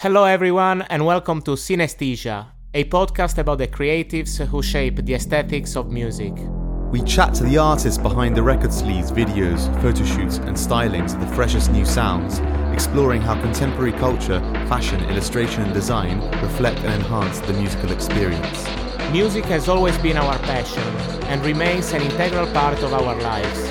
Hello everyone and welcome to Synesthesia, a podcast about the creatives who shape the aesthetics of music. We chat to the artists behind the record sleeves, videos, photoshoots and stylings of the freshest new sounds, exploring how contemporary culture, fashion, illustration and design reflect and enhance the musical experience. Music has always been our passion and remains an integral part of our lives.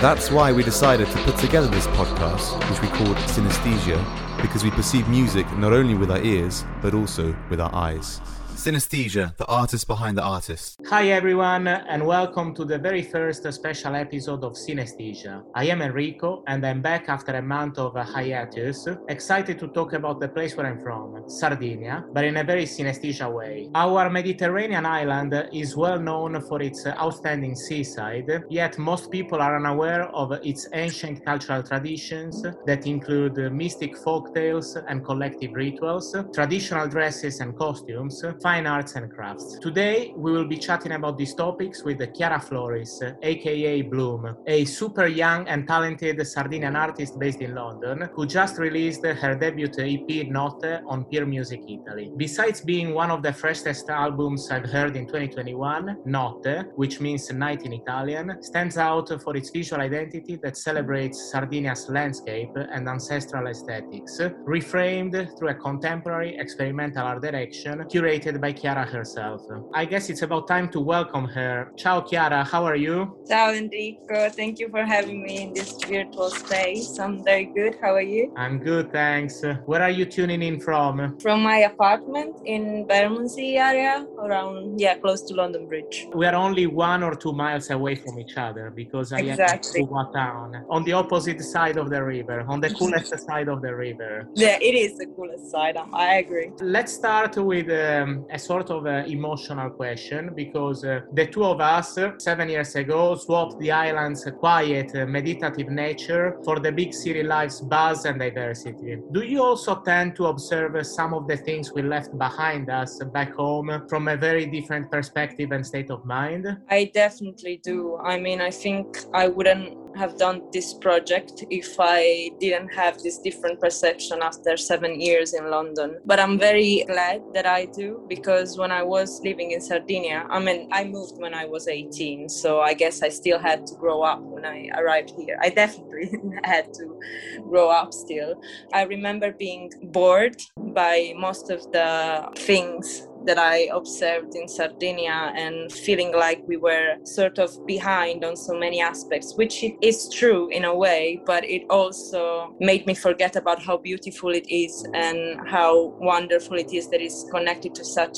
That's why we decided to put together this podcast, which we called Synesthesia, because we perceive music not only with our ears, but also with our eyes. Synesthesia, the artist behind the artist. Hi everyone, and welcome to the very first special episode of Synesthesia. I am Enrico, and I'm back after a month of hiatus, excited to talk about the place where I'm from, Sardinia, but in a very synesthesia way. Our Mediterranean island is well known for its outstanding seaside, yet most people are unaware of its ancient cultural traditions that include mystic folktales and collective rituals, traditional dresses and costumes, fine arts and crafts. Today, we will be chatting about these topics with Chiara Flores, aka Bloom, a super young and talented Sardinian artist based in London, who just released her debut EP, Notte, on Peer Music Italy. Besides being one of the freshest albums I've heard in 2021, Notte, which means night in Italian, stands out for its visual identity that celebrates Sardinia's landscape and ancestral aesthetics, reframed through a contemporary experimental art direction, curated by Chiara herself. I guess it's about time to welcome her. Ciao Chiara, how are you? Ciao Enrico, thank you for having me in this virtual space. I'm very good, how are you? I'm good, thanks. Where are you tuning in from? From my apartment in Bermondsey area, around, close to London Bridge. We are only 1 or 2 miles away from each other because I am in Uva town, on the opposite side of the river, on the coolest side of the river. Yeah, it is the coolest side, I agree. Let's start with a sort of emotional question, because the two of us 7 years ago swapped the island's quiet, meditative nature for the big city life's buzz and diversity. Do you also tend to observe some of the things we left behind us back home from a very different perspective and state of mind? I definitely do. I mean, I think I wouldn't have done this project if I didn't have this different perception after 7 years in London. But I'm very glad that I do, because when I was living in Sardinia, I moved when I was 18, so I guess I still had to grow up when I arrived here. I definitely had to grow up still. I remember being bored by most of the things that I observed in Sardinia and feeling like we were sort of behind on so many aspects, which is true in a way, but it also made me forget about how beautiful it is and how wonderful it is that it's connected to such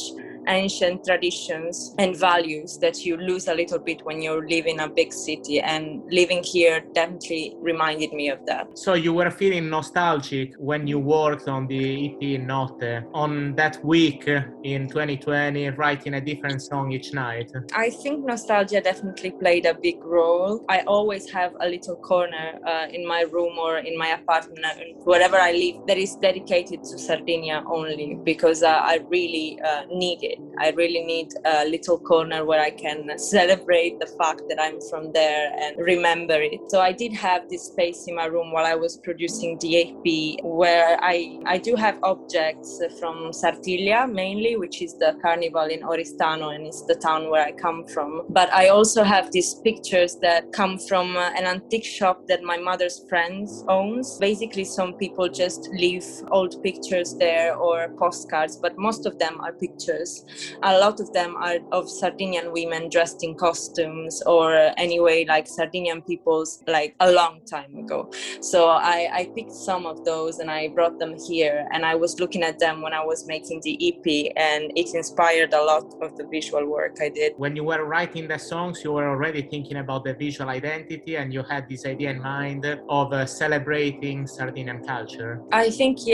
ancient traditions and values that you lose a little bit when you live in a big city, and living here definitely reminded me of that. So you were feeling nostalgic when you worked on the EP Notte, on that week in 2020, writing a different song each night? I think nostalgia definitely played a big role. I always have a little corner in my room or in my apartment, wherever I live, that is dedicated to Sardinia only, because I really need it. I really need a little corner where I can celebrate the fact that I'm from there and remember it. So I did have this space in my room while I was producing the EP, where I do have objects from Sartiglia mainly, which is the carnival in Oristano, and it's the town where I come from. But I also have these pictures that come from an antique shop that my mother's friends owns. Basically, some people just leave old pictures there or postcards, but most of them are pictures. A lot of them are of Sardinian women dressed in costumes, or anyway, like Sardinian peoples, like a long time ago. So I picked some of those and I brought them here, and I was looking at them when I was making the EP, and it inspired a lot of the visual work I did. When you were writing the songs, you were already thinking about the visual identity, and you had this idea in mind of celebrating Sardinian culture. I think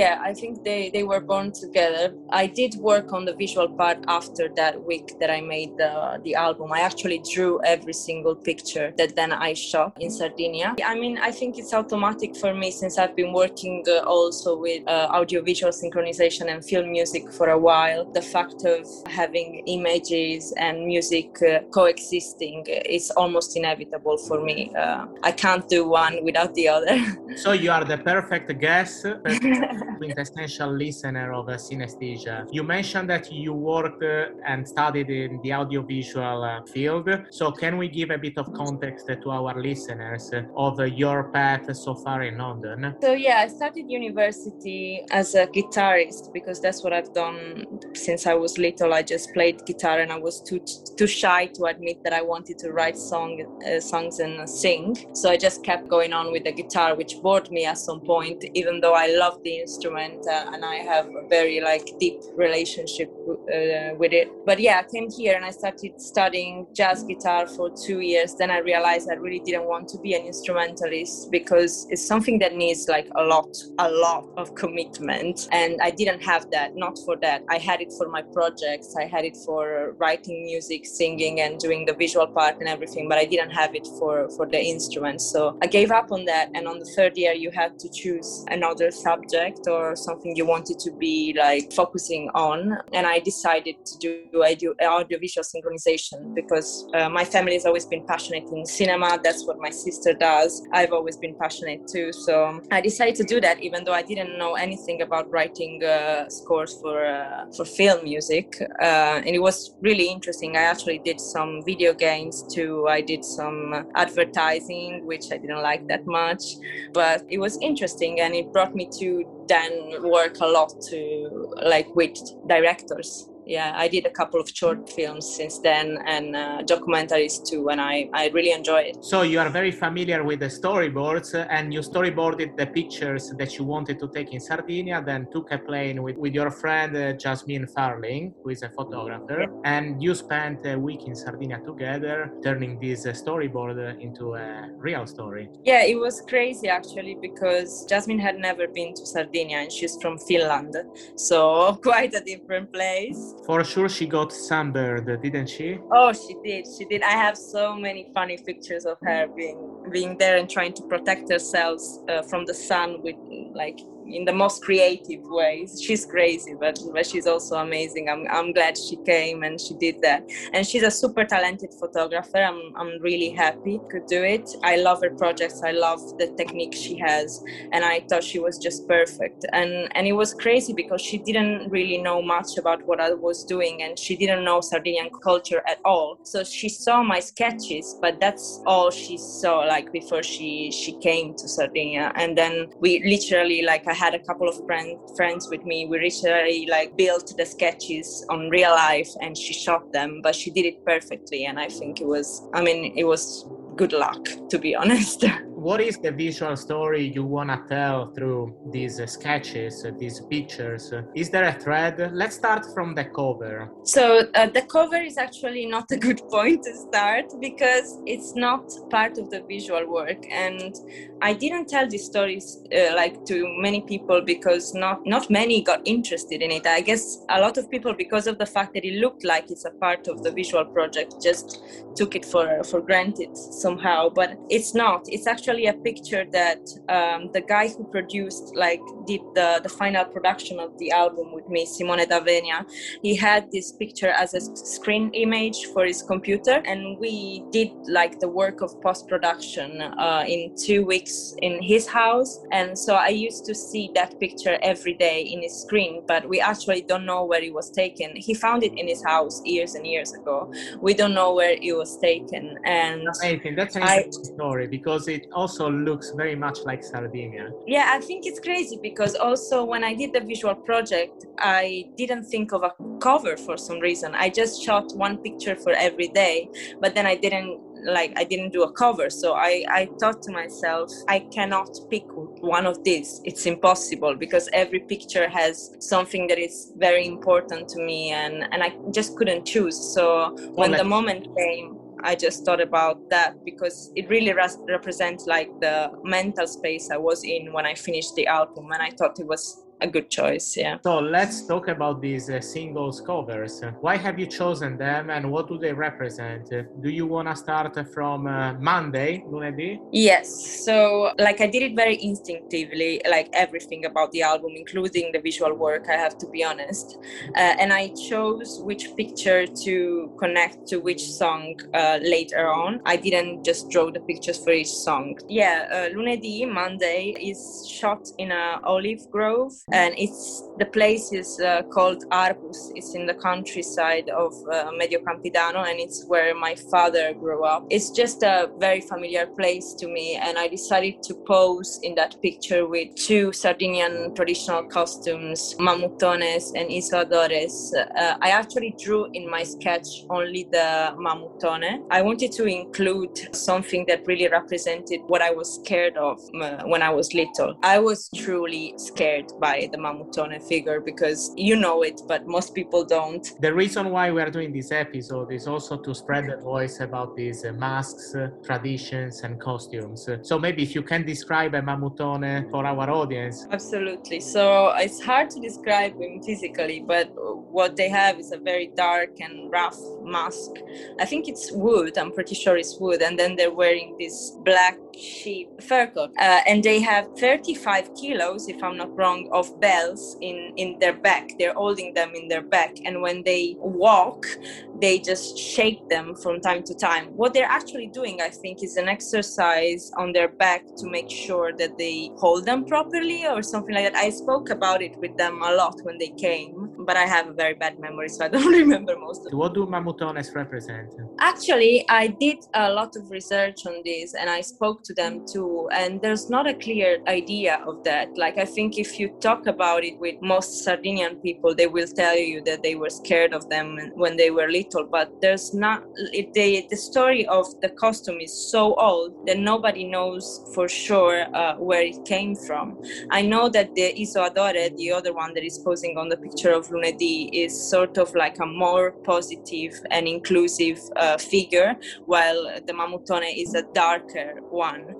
they were born together. I did work on the visual part back after that week that I made the album. I actually drew every single picture that then I shot in Sardinia. I mean, I think it's automatic for me since I've been working also with audiovisual synchronization and film music for a while. The fact of having images and music coexisting is almost inevitable for me. I can't do one without the other. So you are the perfect guest, quintessential listener of synesthesia. You mentioned that you worked and studied in the audiovisual field. So can we give a bit of context to our listeners of your path so far in London? So yeah, I started university as a guitarist because that's what I've done since I was little. I just played guitar and I was too shy to admit that I wanted to write songs and sing. So I just kept going on with the guitar, which bored me at some point, even though I love the instrument and I have a very deep relationship with it. But yeah, I came here and I started studying jazz guitar for 2 years. Then I realized I really didn't want to be an instrumentalist because it's something that needs a lot of commitment. And I didn't have that, not for that. I had it for my projects. I had it for writing music, singing and doing the visual part and everything, but I didn't have it for the instruments. So I gave up on that. And on the third year, you had to choose another subject or something you wanted to be focusing on. And I decided to do audiovisual synchronization because my family has always been passionate in cinema. That's what my sister does. I've always been passionate too. So I decided to do that, even though I didn't know anything about writing scores for film music. And it was really interesting. I actually did some video games too. I did some advertising, which I didn't like that much, but it was interesting and it brought me to then work a lot with directors. Yeah, I did a couple of short films since then and documentaries too, and I really enjoy it. So you are very familiar with the storyboards and you storyboarded the pictures that you wanted to take in Sardinia, then took a plane with your friend Jasmine Farling, who is a photographer, and you spent a week in Sardinia together, turning this storyboard into a real story. Yeah, it was crazy actually, because Jasmine had never been to Sardinia and she's from Finland, so quite a different place. For sure she got sunburned, didn't she? Oh, she did. I have so many funny pictures of her being there and trying to protect herself from the sun with in the most creative ways. She's crazy, but she's also amazing. I'm glad she came and she did that. And she's a super talented photographer. I'm really happy could do it. I love her projects. I love the technique she has. And I thought she was just perfect. And it was crazy because she didn't really know much about what I was doing and she didn't know Sardinian culture at all. So she saw my sketches, but that's all she saw before she came to Sardinia. And then we literally I had a couple of friends with me. We literally built the sketches on real life and she shot them, but she did it perfectly. And I think it was good luck, to be honest. What is the visual story you want to tell through these sketches, these pictures? Is there a thread? Let's start from the cover. So the cover is actually not a good point to start because it's not part of the visual work. And I didn't tell these stories to many people because not many got interested in it. I guess a lot of people, because of the fact that it looked like it's a part of the visual project, just took it for granted somehow. But it's not. It's actually a picture that the guy who produced did the final production of the album with me, Simone Davenia, he had this picture as a screen image for his computer, and we did the work of post-production in 2 weeks in his house. And so I used to see that picture every day in his screen, but we actually don't know where it was taken. He found it in his house years and years ago. We don't know where it was taken. And amazing. That's an interesting story because it also looks very much like Sardinia. Yeah, I think it's crazy because also when I did the visual project, I didn't think of a cover for some reason. I just shot one picture for every day, but then I didn't do a cover. So I thought to myself, I cannot pick one of these. It's impossible because every picture has something that is very important to me and I just couldn't choose. So when the moment came, I just thought about that because it really represents the mental space I was in when I finished the album, and I thought it was a good choice, yeah. So let's talk about these singles covers. Why have you chosen them and what do they represent? Do you want to start from Monday, lunedì? Yes, so like I did it very instinctively, like everything about the album, including the visual work, I have to be honest. And I chose which picture to connect to which song later on. I didn't just draw the pictures for each song. Yeah, lunedì, Monday, is shot in an olive grove. And it's the place is called Arbus. It's in the countryside of Mediocampidano, and it's where my father grew up. It's just a very familiar place to me, and I decided to pose in that picture with two Sardinian traditional costumes, Mamuthones and Isadores. I actually drew in my sketch only the Mamutone. I wanted to include something that really represented what I was scared of when I was little. I was truly scared by the Mamutone figure, because you know it, but most people don't. The reason why we are doing this episode is also to spread the voice about these masks, traditions and costumes. So maybe if you can describe a Mamutone for our audience. Absolutely. So it's hard to describe him physically, but what they have is a very dark and rough mask. I think it's wood, I'm pretty sure it's wood, and then they're wearing this black sheep fur coat, and they have 35 kilos, if I'm not wrong, of bells in their back. They're holding them in their back, and when they walk, they just shake them from time to time. What they're actually doing, I think, is an exercise on their back to make sure that they hold them properly or something like that. I spoke about it with them a lot when they came, but I have a very bad memory, so I don't remember most of it. What do Mamuthones represent? Actually, I did a lot of research on this, and I spoke to them too, and there's not a clear idea of that. Like, I think if you talk about it with most Sardinian people, they will tell you that they were scared of them when they were little, but there's not, the story of the costume is so old that nobody knows for sure where it came from. I know that the Isoadore, the other one that is posing on the picture of Lunedì, is sort of like a more positive and inclusive figure, while the Mamutone is a darker one,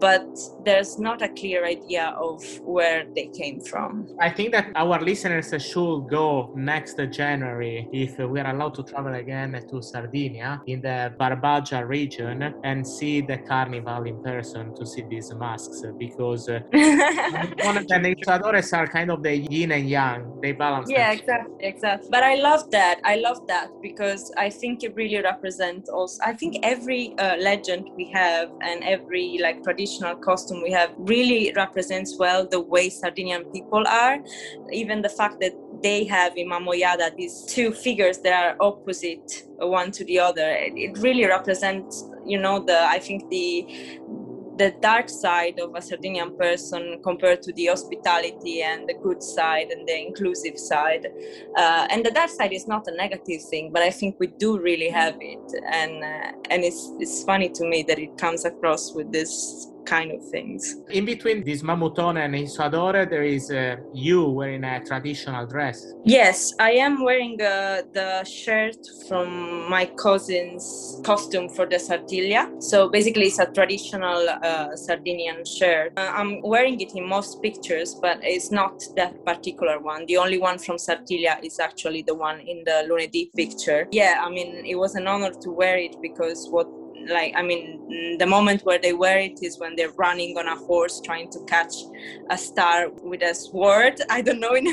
but there's not a clear idea of where they came from. I think that our listeners should go next January, if we are allowed to travel again, to Sardinia in the Barbagia region and see the carnival in person, to see these masks, because one of the Isadores are kind of the yin and yang, they balance. Yeah, exactly. But I love that because I think it really represents also, I think every legend we have and every like traditional costume we have really represents well the way Sardinian people are, even the fact that they have in Mamoyada these two figures that are opposite one to the other. It really represents, you know, the dark side of a Sardinian person compared to the hospitality and the good side and the inclusive side. And the dark side is not a negative thing, but I think we do really have it. And it's funny to me that it comes across with this kind of things. In between this Mamutone and Isadore, there is you wearing a traditional dress. Yes, I am wearing the shirt from my cousin's costume for the Sartiglia. So basically it's a traditional Sardinian shirt. I'm wearing it in most pictures, but it's not that particular one. The only one from Sartiglia is actually the one in the Lunedì picture. Yeah, I mean, it was an honor to wear it because the moment where they wear it is when they're running on a horse trying to catch a star with a sword. I don't know in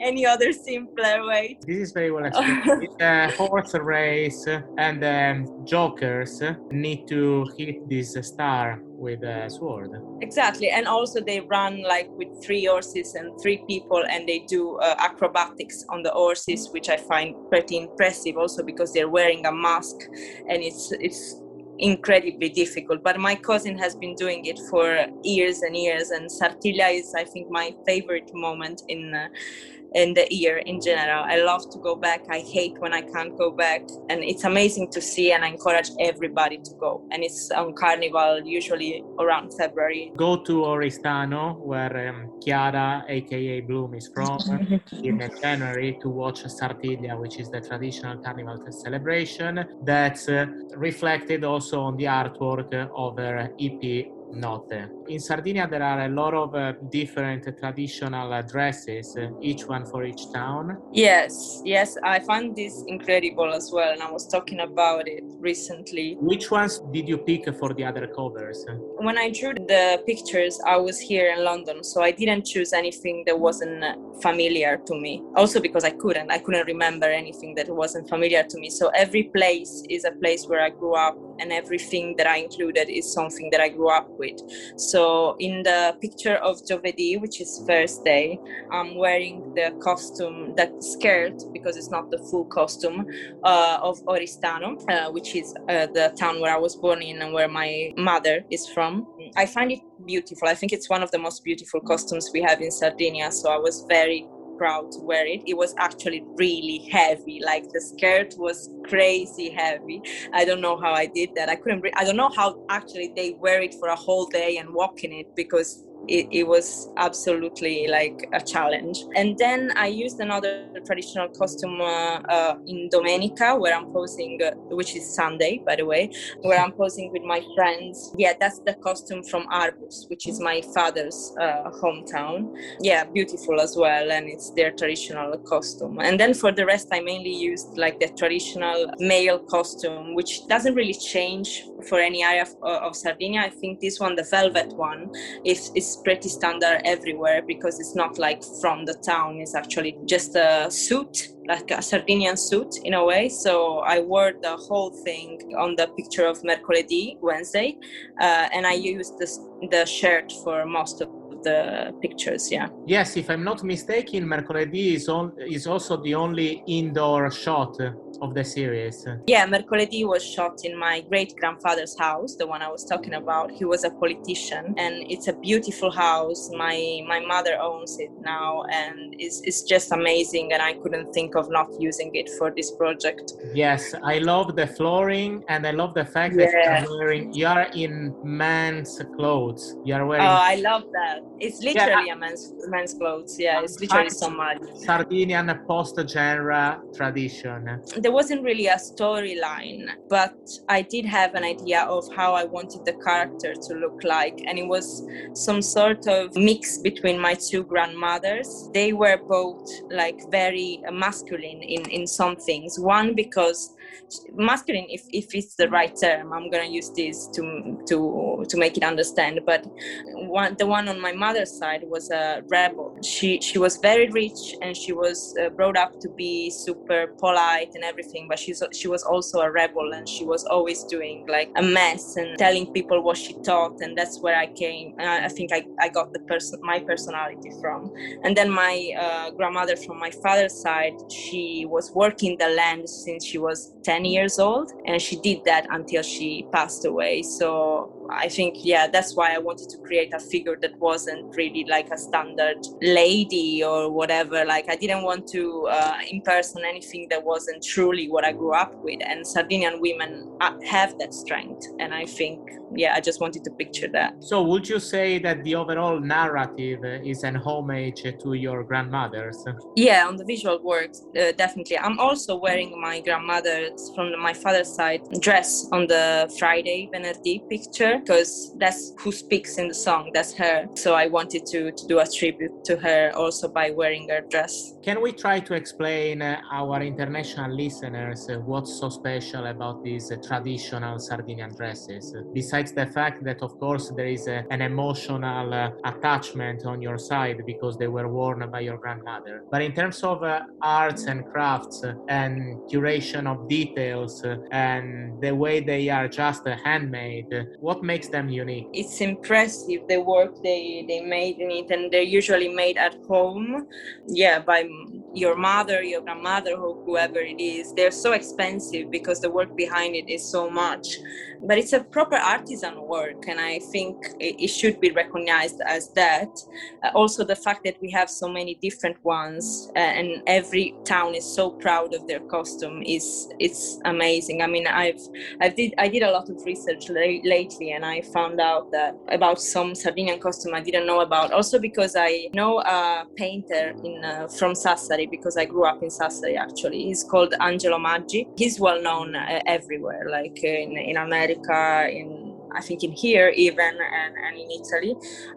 any other simpler way. This is very well explained. It's a horse race, and jokers need to hit this star with a sword. Exactly, and also they run like with three horses and three people, and they do acrobatics on the horses, which I find pretty impressive also because they're wearing a mask, and it's incredibly difficult. But my cousin has been doing it for years and years, and Sartiglia is, I think, my favorite moment in the year in general. I love to go back. I hate when I can't go back, and it's amazing to see, and I encourage everybody to go. And it's on Carnival, usually around February. Go to Oristano, where Chiara, aka Bloom, is from, in January, to watch Sartiglia, which is the traditional Carnival celebration that's reflected also on the artwork of her EP Notte. In Sardinia there are a lot of different traditional dresses, each one for each town. Yes, I found this incredible as well, and I was talking about it recently. Which ones did you pick for the other covers? When I drew the pictures, I was here in London, so I didn't choose anything that wasn't familiar to me. Also because I couldn't remember anything that wasn't familiar to me. So every place is a place where I grew up, and everything that I included is something that I grew up with. So in the picture of Giovedì, which is Thursday, I'm wearing the costume, that skirt, because it's not the full costume, of Oristano, which is the town where I was born in and where my mother is from. I find it beautiful. I think it's one of the most beautiful costumes we have in Sardinia, so I was very proud to wear it. It was actually really heavy, like the skirt was crazy heavy. I don't know how I did that. I don't know how actually they wear it for a whole day and walk in it, because it was absolutely like a challenge. And then I used another traditional costume in Domenica, where I'm posing, which is Sunday, by the way, where I'm posing with my friends. Yeah, that's the costume from Arbus, which is my father's hometown. Yeah, beautiful as well, and it's their traditional costume. And then for the rest, I mainly used like the traditional male costume, which doesn't really change for any area of Sardinia. I think this one, the velvet one, it's pretty standard everywhere, because it's not like from the town. It's actually just a suit, like a Sardinian suit in a way. So I wore the whole thing on the picture of Mercoledì, Wednesday, and I used the shirt for most of the pictures. Yes, if I'm not mistaken, Mercoledì is also the only indoor shot of the series. Yeah, Mercoledì was shot in my great-grandfather's house, the one I was talking about. He was a politician, and it's a beautiful house. My mother owns it now, and it's just amazing, and I couldn't think of not using it for this project. Yes, I love the flooring, and I love the fact that you are in men's clothes. You are wearing... Oh, I love that. It's literally a men's clothes. Yeah, it's literally so much. Sardinian post-genre tradition. There wasn't really a storyline, but I did have an idea of how I wanted the character to look like, and it was some sort of mix between my two grandmothers. They were both like very masculine in some things. One, because masculine, if it's the right term, I'm gonna use this to make it understand. But the one on my mother's side was a rebel. She was very rich, and she was brought up to be super polite and everything. But she was also a rebel, and she was always doing like a mess and telling people what she thought. And that's where I came. And I think I got my personality from. And then my grandmother from my father's side, she was working the land since she was 10 years old, and she did that until she passed away. So I think, that's why I wanted to create a figure that wasn't really like a standard lady or whatever. Like, I didn't want to impersonate anything that wasn't truly what I grew up with. And Sardinian women have that strength. And I think, I just wanted to picture that. So would you say that the overall narrative is an homage to your grandmothers? Yeah, on the visual works, definitely. I'm also wearing my grandmother's, from my father's side, dress on the Friday Venerdì picture, because that's who speaks in the song, that's her. So I wanted to do a tribute to her also by wearing her dress. Can we try to explain our international listeners what's so special about these traditional Sardinian dresses? Besides the fact that, of course, there is an emotional attachment on your side because they were worn by your grandmother. But in terms of arts and crafts and curation of details and the way they are just handmade, what makes them unique? It's impressive, the work they made in it, and they're usually made at home, by your mother, your grandmother, or whoever it is. They're so expensive because the work behind it is so much. But it's a proper artisan work, and I think it should be recognized as that. Also, the fact that we have so many different ones, and every town is so proud of their costume, it's amazing. I mean, I did a lot of research lately, and I found out that about some Sardinian costume I didn't know about. Also because I know a painter from Sassari, because I grew up in Sassari actually. He's called Angelo Maggi. He's well known everywhere, like in America, in I think in here even, and in Italy.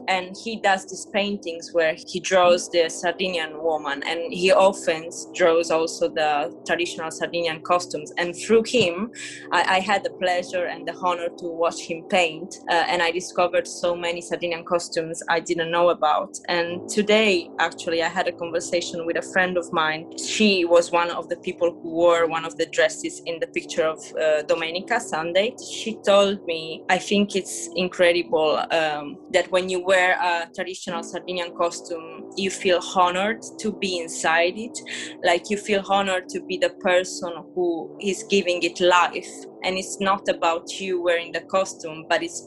And he does these paintings where he draws the Sardinian woman, and he often draws also the traditional Sardinian costumes. And through him, I had the pleasure and the honor to watch him paint, and I discovered so many Sardinian costumes I didn't know about. And today, actually, I had a conversation with a friend of mine. She was one of the people who wore one of the dresses in the picture of Domenica, Sunday. She told me, I think it's incredible that when you wear a traditional Sardinian costume, you feel honored to be inside it. Like, you feel honored to be the person who is giving it life. And it's not about you wearing the costume, but it's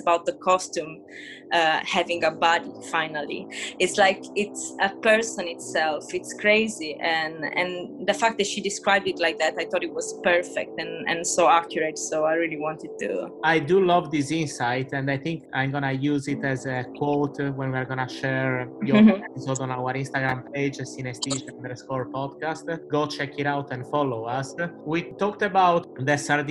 about the costume having a body, finally. It's like it's a person itself. It's crazy. And the fact that she described it like that, I thought it was perfect and so accurate. So I really wanted to. I do love this insight. And I think I'm going to use it as a quote when we're going to share your episode on our Instagram page, synesthesia_podcast. Go check it out and follow us. We talked about the Sardinian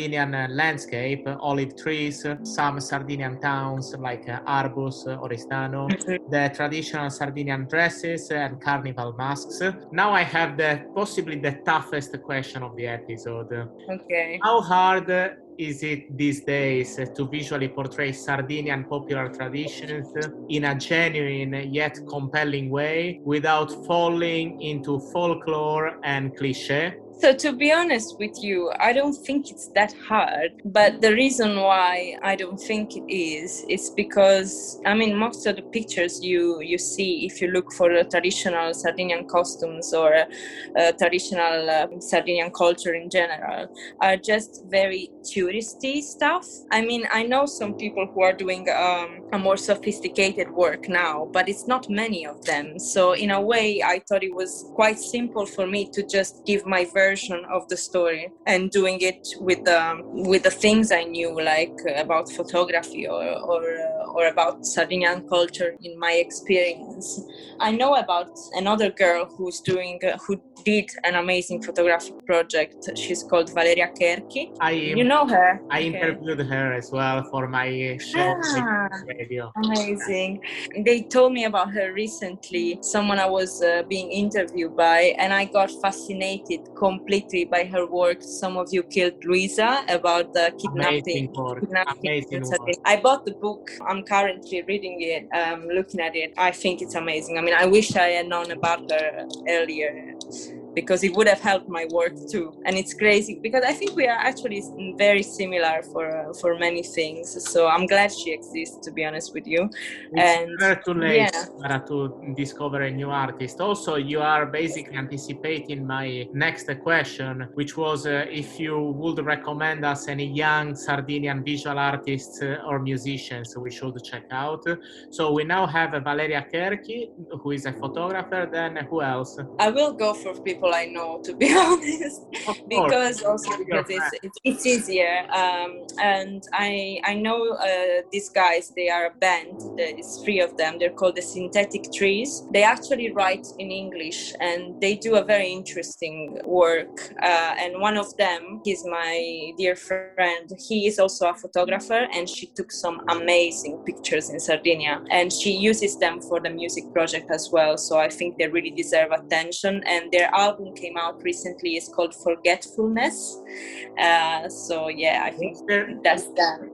landscape, olive trees, some Sardinian towns like Arbus, Oristano, the traditional Sardinian dresses and carnival masks. Now I have possibly the toughest question of the episode. Okay. How hard is it these days to visually portray Sardinian popular traditions in a genuine yet compelling way without falling into folklore and cliché? So to be honest with you, I don't think it's that hard, but the reason why I don't think it is, it's because, I mean, most of the pictures you see, if you look for traditional Sardinian costumes or traditional Sardinian culture in general, are just very touristy stuff. I mean, I know some people who are doing a more sophisticated work now, but it's not many of them. So in a way, I thought it was quite simple for me to just give my version of the story and doing it with the things I knew, like about photography or about Sardinian culture in my experience. I know about another girl who did an amazing photographic project. She's called Valeria Cherchi. You know her? I interviewed her as well for my show. Radio. Amazing. They told me about her recently, someone I was being interviewed by, and I got fascinated completely by her work. Some of you killed Luisa, about the kidnapping. Amazing work. Amazing work. I bought the book. I'm currently reading it, looking at it. I think it's amazing. I mean, I wish I had known about her earlier, because it would have helped my work too. And it's crazy because I think we are actually very similar for many things. So I'm glad she exists, to be honest with you. It's never too late, Sarah, to discover a new artist. Also, you are basically anticipating my next question, which was if you would recommend us any young Sardinian visual artists or musicians we should check out. So we now have Valeria Cherchi, who is a photographer. Then who else? I will go for people I know, to be honest, because it's easier. And I know these guys. They are a band. There is 3 of them. They're called the Synthetic Trees. They actually write in English, and they do a very interesting work. And one of them is my dear friend. He is also a photographer, and she took some amazing pictures in Sardinia, and she uses them for the music project as well. So I think they really deserve attention. And their album came out recently. It's called Forgetfulness. So yeah, I think that's them.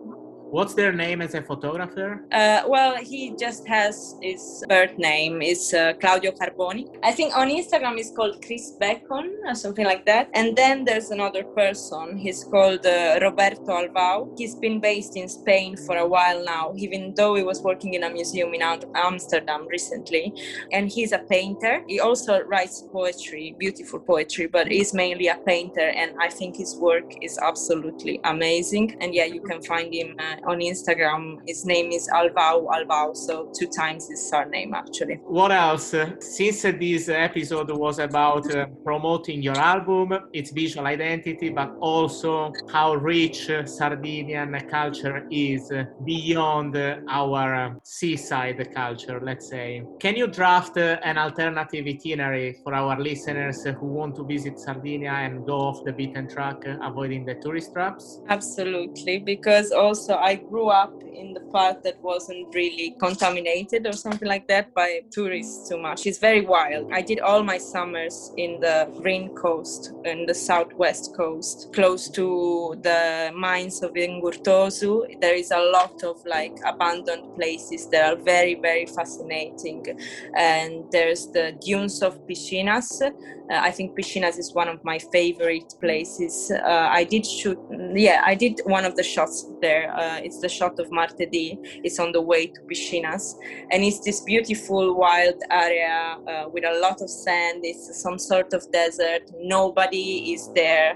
What's their name as a photographer? Well, he just has his birth name. It's Claudio Carboni. I think on Instagram it's called Chris Bacon or something like that. And then there's another person. He's called Roberto Alvau. He's been based in Spain for a while now, even though he was working in a museum in Amsterdam recently. And he's a painter. He also writes poetry, beautiful poetry, but he's mainly a painter. And I think his work is absolutely amazing. And yeah, you can find him on Instagram. His name is Alvau, so 2 times his surname, actually. What else? Since this episode was about promoting your album, its visual identity, but also how rich Sardinian culture is beyond our seaside culture, let's say. Can you draft an alternative itinerary for our listeners who want to visit Sardinia and go off the beaten track, avoiding the tourist traps? Absolutely, because also I I grew up in the part that wasn't really contaminated or something like that by tourists too much. It's very wild. I did all my summers in the Green Coast and the Southwest Coast, close to the mines of Ingurtosu. There is a lot of like abandoned places that are very, very fascinating. And there's the dunes of Piscinas. I think Piscinas is one of my favorite places. I did one of the shots there. It's the shot of Marte D. It's on the way to Piscinas. And it's this beautiful wild area with a lot of sand. It's some sort of desert. Nobody is there.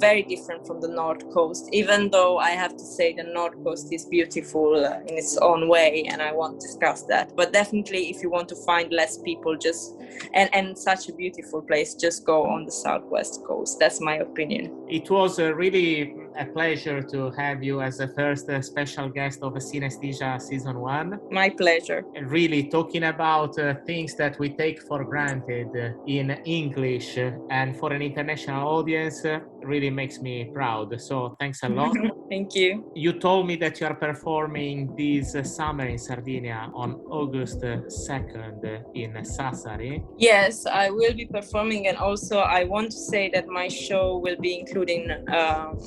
Very different from the North Coast, even though I have to say the North Coast is beautiful in its own way, and I won't discuss that. But definitely, if you want to find less people, just and such a beautiful place, just go on the Southwest Coast. That's my opinion. It was really a pleasure to have you as the first special guest of Synesthesia Season 1. My pleasure. Really talking about things that we take for granted in English and for an international audience really makes me proud. So thanks a lot. Thank you. You told me that you are performing this summer in Sardinia on August 2nd in Sassari. Yes, I will be performing, and also I want to say that my show will be including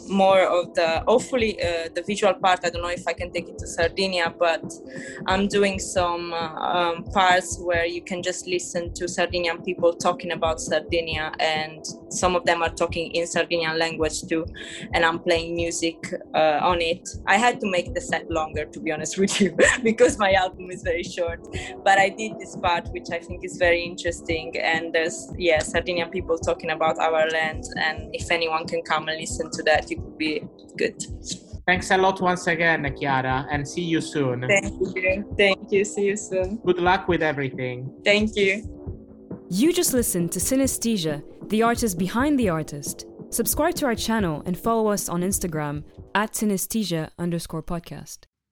more of the, hopefully, the visual part. I don't know if I can take it to Sardinia, but I'm doing some parts where you can just listen to Sardinian people talking about Sardinia, and some of them are talking in Sardinian language too, and I'm playing music on it. I had to make the set longer, to be honest with you, because my album is very short, but I did this part which I think is very interesting, and there's Sardinian people talking about our land, and if anyone can come and listen to that, it would be good. Thanks a lot once again, Chiara, and see you soon. Thank you. See you soon. Good luck with everything. Thank you. You just listened to Synesthesia, the artist behind the artist. Subscribe to our channel and follow us on Instagram @synesthesia_podcast.